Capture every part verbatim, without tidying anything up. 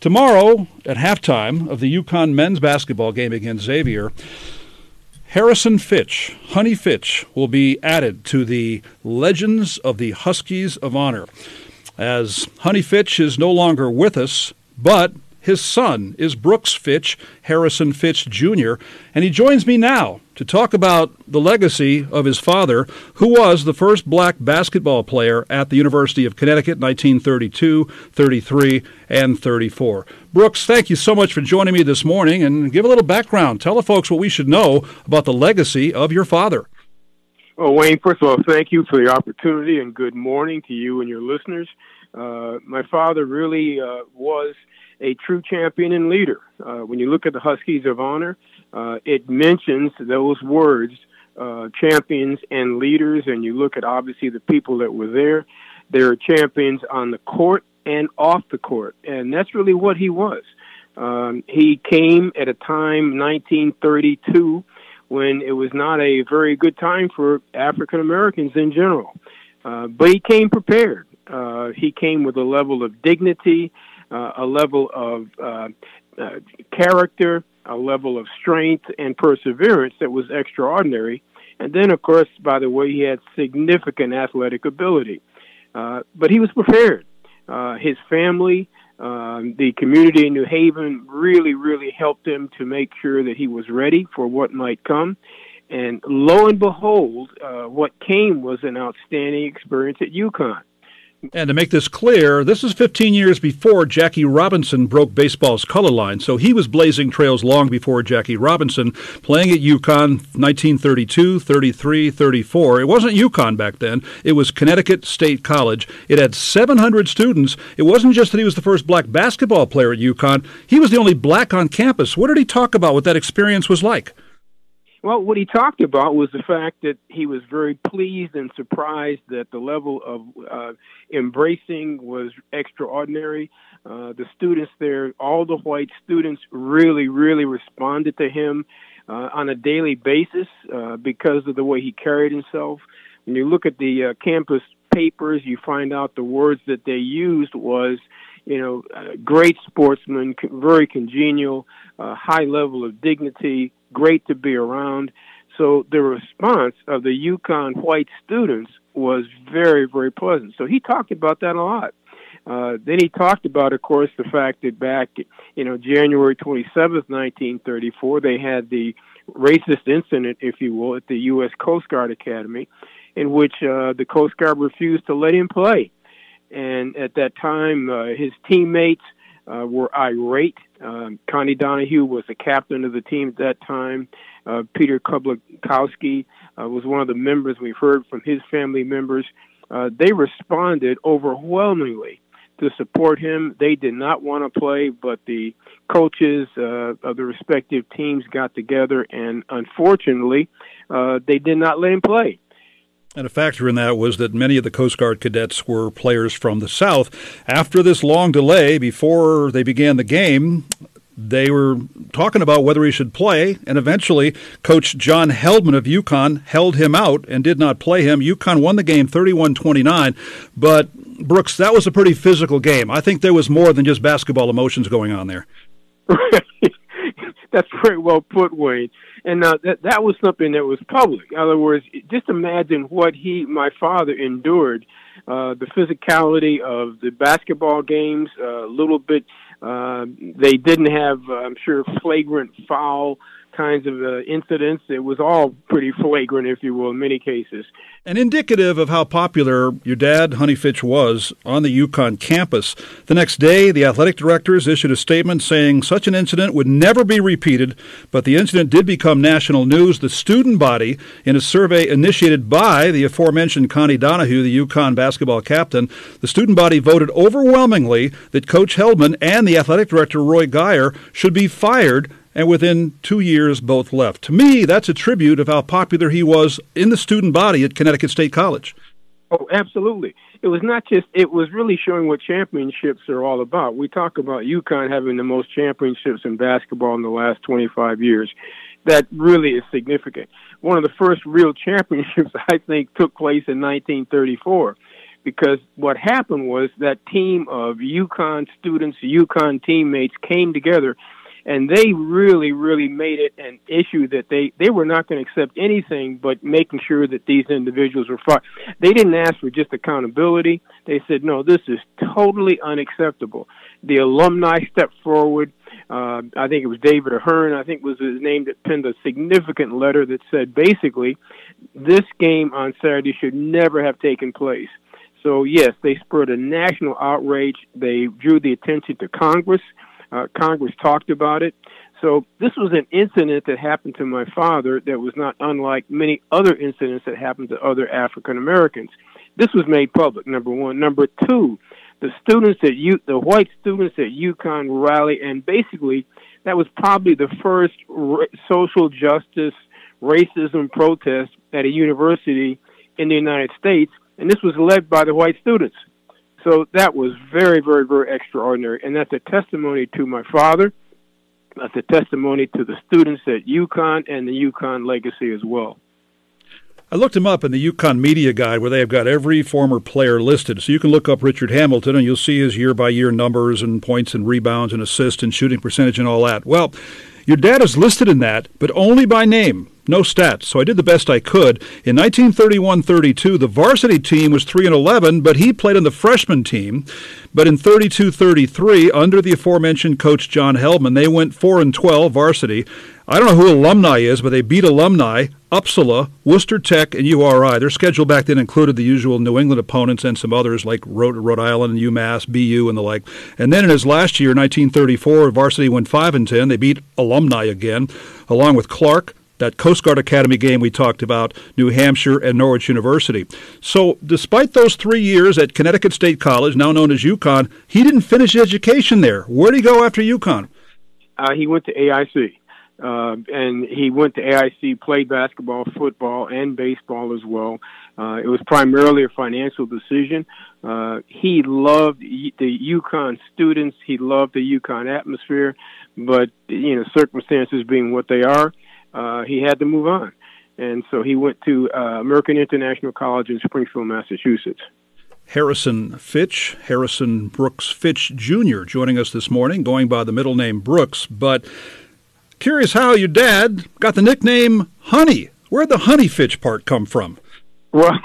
Tomorrow, at halftime of the UConn men's basketball game against Xavier, Harrison Fitch, Honey Fitch, will be added to the Legends of the Huskies of Honor, as Honey Fitch is no longer with us, but his son is Brooks Fitch, Harrison Fitch Junior, and he joins me now to talk about the legacy of his father, who was the first black basketball player at the University of Connecticut, nineteen thirty-two, thirty-three, and thirty-four. Brooks, thank you so much for joining me this morning, and give a little background. Tell the folks what we should know about the legacy of your father. Well, Wayne, first of all, thank you for the opportunity, and good morning to you and your listeners. Uh, my father really uh, was a true champion and leader. Uh, when you look at the Huskies of Honor, uh, it mentions those words, uh, champions and leaders, and you look at obviously the people that were there. They were champions on the court and off the court, and that's really what he was. Um, he came at a time, nineteen thirty-two, when it was not a very good time for African Americans in general. Uh, but he came prepared. Uh, he came with a level of dignity, Uh, a level of uh, uh, character, a level of strength and perseverance that was extraordinary. And then, of course, by the way, he had significant athletic ability. Uh, but he was prepared. Uh, his family, uh, the community in New Haven really, really helped him to make sure that he was ready for what might come. And lo and behold, uh, what came was an outstanding experience at UConn. And to make this clear, this is fifteen years before Jackie Robinson broke baseball's color line, so he was blazing trails long before Jackie Robinson, playing at UConn nineteen thirty-two, thirty-three, thirty-four. It wasn't UConn back then. It was Connecticut State College. It had seven hundred students. It wasn't just that he was the first black basketball player at UConn. He was the only black on campus. What did he talk about what that experience was like? Well, what he talked about was the fact that he was very pleased and surprised that the level of uh, embracing was extraordinary. Uh, the students there, all the white students, really, really responded to him uh, on a daily basis uh, because of the way he carried himself. When you look at the uh, campus papers, you find out the words that they used was, you know, uh, great sportsman, very congenial, uh, high level of dignity, great to be around. So the response of the UConn white students was very, very pleasant. So he talked about that a lot. Uh, then he talked about, of course, the fact that back, you know, January twenty-seventh, nineteen thirty-four, they had the racist incident, if you will, at the U S Coast Guard Academy, in which uh, the Coast Guard refused to let him play. And at that time, uh, his teammates uh, were irate. Um, Connie Donahue was the captain of the team at that time. Uh, Peter Kuplikowski uh, was one of the members. We've heard from his family members. Uh, they responded overwhelmingly to support him. They did not want to play, but the coaches uh, of the respective teams got together, and unfortunately, uh, they did not let him play. And a factor in that was that many of the Coast Guard cadets were players from the South. After this long delay, before they began the game, they were talking about whether he should play, and eventually Coach John Heldman of UConn held him out and did not play him. UConn won the game thirty-one twenty-nine, but, Brooks, that was a pretty physical game. I think there was more than just basketball emotions going on there. That's pretty well put, Wayne. And uh, that that was something that was public. In other words, just imagine what he, my father, endured, uh, the physicality of the basketball games, a uh, little bit. Uh, they didn't have, uh, I'm sure, flagrant foul kinds of uh, incidents. It was all pretty flagrant, if you will, in many cases. And indicative of how popular your dad, Honey Fitch, was on the UConn campus. The next day, the athletic directors issued a statement saying such an incident would never be repeated, but the incident did become national news. The student body, in a survey initiated by the aforementioned Connie Donahue, the UConn basketball captain, the student body voted overwhelmingly that Coach Heldman and the athletic director, Roy Geyer, should be fired, and within two years, both left. To me, that's a tribute of how popular he was in the student body at Connecticut State College. Oh, absolutely. It was not just, it was really showing what championships are all about. We talk about UConn having the most championships in basketball in the last twenty-five years. That really is significant. One of the first real championships, I think, took place in nineteen thirty-four. because what happened was that team of UConn students, UConn teammates came together, and they really, really made it an issue that they, they were not going to accept anything but making sure that these individuals were fired. They didn't ask for just accountability. They said, no, this is totally unacceptable. The alumni stepped forward. Uh, I think it was David Ahern, I think was his name, that penned a significant letter that said, basically, this game on Saturday should never have taken place. So, yes, they spurred a national outrage. They drew the attention to Congress. Uh, Congress talked about it. So this was an incident that happened to my father that was not unlike many other incidents that happened to other African Americans. This was made public, number one. Number two, the students at U, the white students at UConn rally, and basically that was probably the first ra- social justice, racism protest at a university in the United States, and this was led by the white students. So that was very, very, very extraordinary, and that's a testimony to my father. That's a testimony to the students at UConn and the UConn legacy as well. I looked him up in the UConn Media Guide, where they have got every former player listed. So you can look up Richard Hamilton, and you'll see his year-by-year numbers and points and rebounds and assists and shooting percentage and all that. Well, your dad is listed in that, but only by name, no stats. So I did the best I could. In nineteen thirty-one thirty-two, the varsity team was three and eleven, but he played on the freshman team. But in thirty-two thirty-three, under the aforementioned coach John Heldman, they went four and twelve varsity. I don't know who alumni is, but they beat alumni, Uppsala, Worcester Tech, and U R I. Their schedule back then included the usual New England opponents and some others like Rhode, Rhode Island, UMass, B U, and the like. And then in his last year, nineteen thirty-four, varsity went five and ten. They beat alumni again, along with Clark, that Coast Guard Academy game we talked about, New Hampshire, and Norwich University. So despite those three years at Connecticut State College, now known as UConn, he didn't finish his education there. Where did he go after UConn? Uh, he went to A I C. Uh, and he went to A I C, played basketball, football, and baseball as well. Uh, it was primarily a financial decision. Uh, he loved the UConn students. He loved the UConn atmosphere. But, you know, circumstances being what they are, uh, he had to move on. And so he went to uh, American International College in Springfield, Massachusetts. Harrison Fitch, Harrison Brooks Fitch Junior joining us this morning, going by the middle name Brooks. But curious how your dad got the nickname Honey. Where'd the Honey Fitch part come from? Well,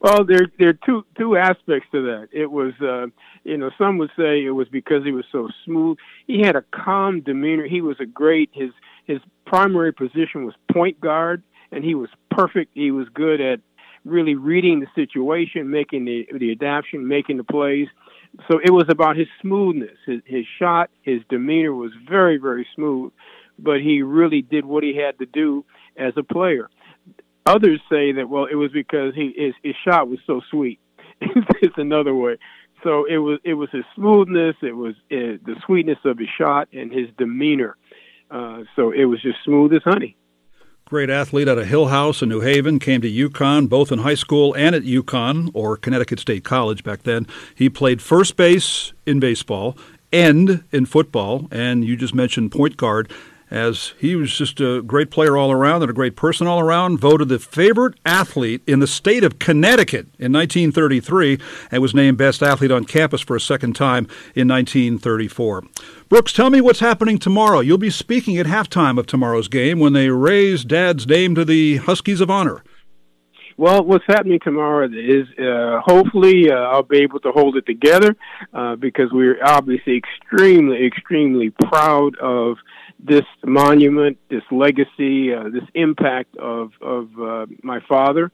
well, there there are two two aspects to that. It was, uh, you know, some would say it was because he was so smooth. He had a calm demeanor. He was a great. His his primary position was point guard, and he was perfect. He was good at really reading the situation, making the the adaptation, making the plays. So it was about his smoothness. His, his shot, his demeanor was very, very smooth, but he really did what he had to do as a player. Others say that, well, it was because he his, his shot was so sweet. It's another way. So it was it was his smoothness, it was uh, the sweetness of his shot and his demeanor. Uh, so it was just smooth as honey. Great athlete out of Hill House in New Haven, came to UConn, both in high school and at UConn, or Connecticut State College back then. He played first base in baseball, end in football, and you just mentioned point guard, as he was just a great player all around and a great person all around, voted the favorite athlete in the state of Connecticut in nineteen thirty-three and was named best athlete on campus for a second time in nineteen thirty-four. Brooks, tell me what's happening tomorrow. You'll be speaking at halftime of tomorrow's game when they raise Dad's name to the Huskies of Honor. Well, what's happening tomorrow is uh, hopefully uh, I'll be able to hold it together uh, because we're obviously extremely, extremely proud of this monument, this legacy, uh, this impact of, of uh, my father.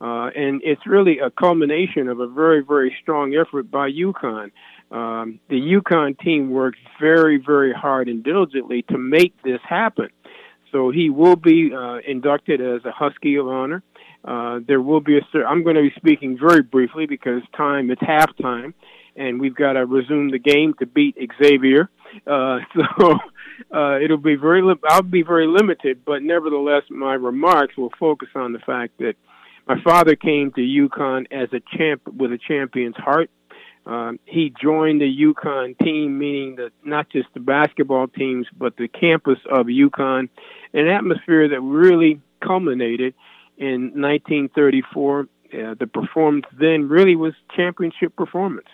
Uh, and it's really a culmination of a very, very strong effort by UConn. Um, the UConn team worked very, very hard and diligently to make this happen. So he will be uh, inducted as a Husky of Honor. Uh, there will be a, I'm going to be speaking very briefly because time, it's halftime, and we've got to resume the game to beat Xavier. Uh, so uh, it'll be very, li- I'll be very limited, but nevertheless, my remarks will focus on the fact that my father came to UConn as a champ with a champion's heart. Um, he joined the UConn team, meaning that not just the basketball teams, but the campus of UConn, an atmosphere that really culminated in nineteen thirty-four uh, that performed then really was championship performance.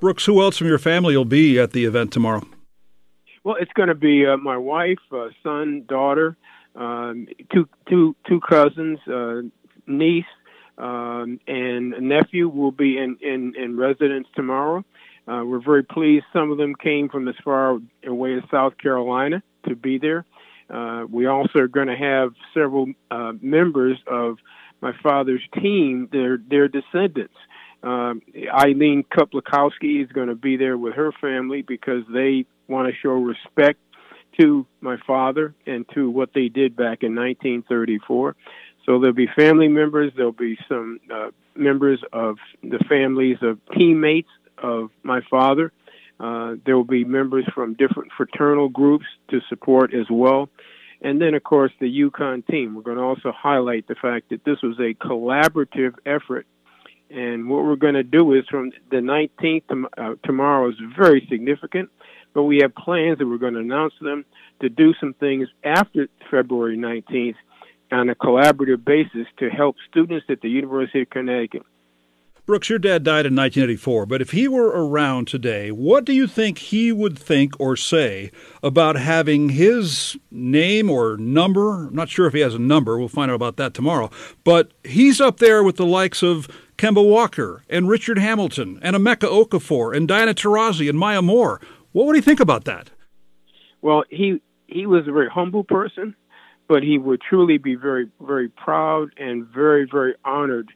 Brooks, who else from your family will be at the event tomorrow? Well, it's going to be uh, my wife, uh, son, daughter, um, two, two, two cousins, uh, niece, um, and a nephew will be in, in, in residence tomorrow. Uh, we're very pleased. Some of them came from as far away as South Carolina to be there. Uh, we also are going to have several uh, members of my father's team, their their descendants. Um, Eileen Kuplikowski is going to be there with her family because they want to show respect to my father and to what they did back in nineteen thirty-four. So there'll be family members. There'll be some uh, members of the families of teammates of my father. Uh, there will be members from different fraternal groups to support as well. And then, of course, the UConn team. We're going to also highlight the fact that this was a collaborative effort. And what we're going to do is from the nineteenth to, uh, tomorrow is very significant, but we have plans that we're going to announce them to do some things after February nineteenth on a collaborative basis to help students at the University of Connecticut. Brooks, your dad died in nineteen eighty-four, but if he were around today, what do you think he would think or say about having his name or number? I'm not sure if he has a number. We'll find out about that tomorrow. But he's up there with the likes of Kemba Walker and Richard Hamilton and Emeka Okafor and Diana Taurasi and Maya Moore. What would he think about that? Well, he he was a very humble person, but he would truly be very, very proud and very, very honored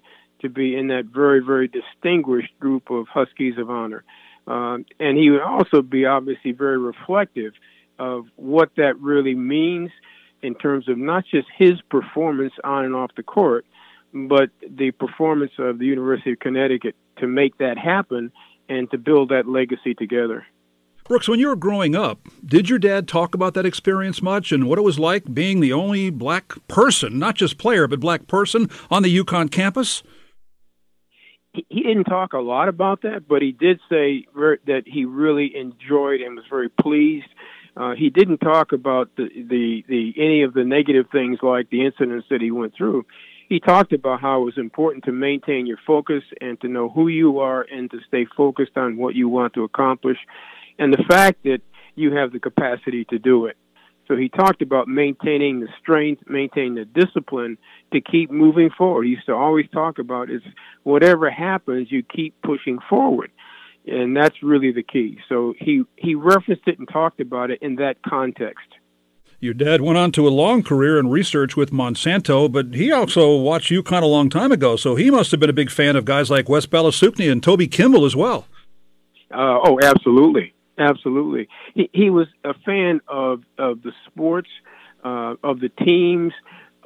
to be in that very, very distinguished group of Huskies of Honor. Um, and he would also be obviously very reflective of what that really means in terms of not just his performance on and off the court, but the performance of the University of Connecticut to make that happen and to build that legacy together. Brooks, when you were growing up, did your dad talk about that experience much and what it was like being the only black person, not just player, but black person on the UConn campus? He didn't talk a lot about that, but he did say that he really enjoyed and was very pleased. Uh, he didn't talk about the, the, the any of the negative things like the incidents that he went through. He talked about how it was important to maintain your focus and to know who you are and to stay focused on what you want to accomplish and the fact that you have the capacity to do it. So he talked about maintaining the strength, maintaining the discipline to keep moving forward. He used to always talk about is whatever happens, you keep pushing forward. And that's really the key. So he, he referenced it and talked about it in that context. Your dad went on to a long career in research with Monsanto, but he also watched UConn a long time ago, so he must have been a big fan of guys like Wes Belisukny and Toby Kimball as well. Uh, oh, absolutely. Absolutely. He, he was a fan of, of the sports, uh, of the teams,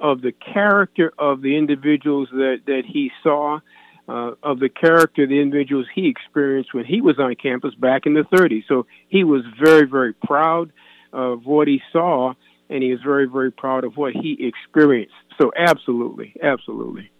of the character of the individuals that, that he saw, uh, of the character of the individuals he experienced when he was on campus back in the thirties. So he was very, very proud of what he saw, and he was very, very proud of what he experienced. So absolutely, absolutely.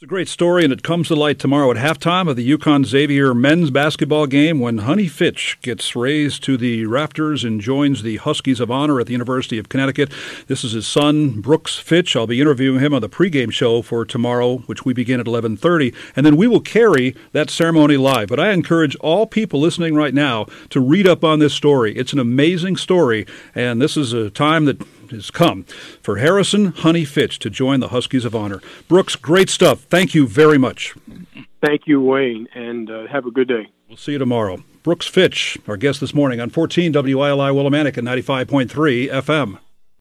It's a great story, and it comes to light tomorrow at halftime of the UConn Xavier men's basketball game when Honey Fitch gets raised to the rafters and joins the Huskies of Honor at the University of Connecticut. This is his son, Brooks Fitch. I'll be interviewing him on the pregame show for tomorrow, which we begin at eleven thirty, and then we will carry that ceremony live. But I encourage all people listening right now to read up on this story. It's an amazing story, and this is a time that has come for Harrison Honey Fitch to join the Huskies of Honor. Brooks, great stuff. Thank you very much. Thank you, Wayne, and uh, have a good day. We'll see you tomorrow. Brooks Fitch, our guest this morning on fourteen W I L I Willimantic and ninety-five point three F M.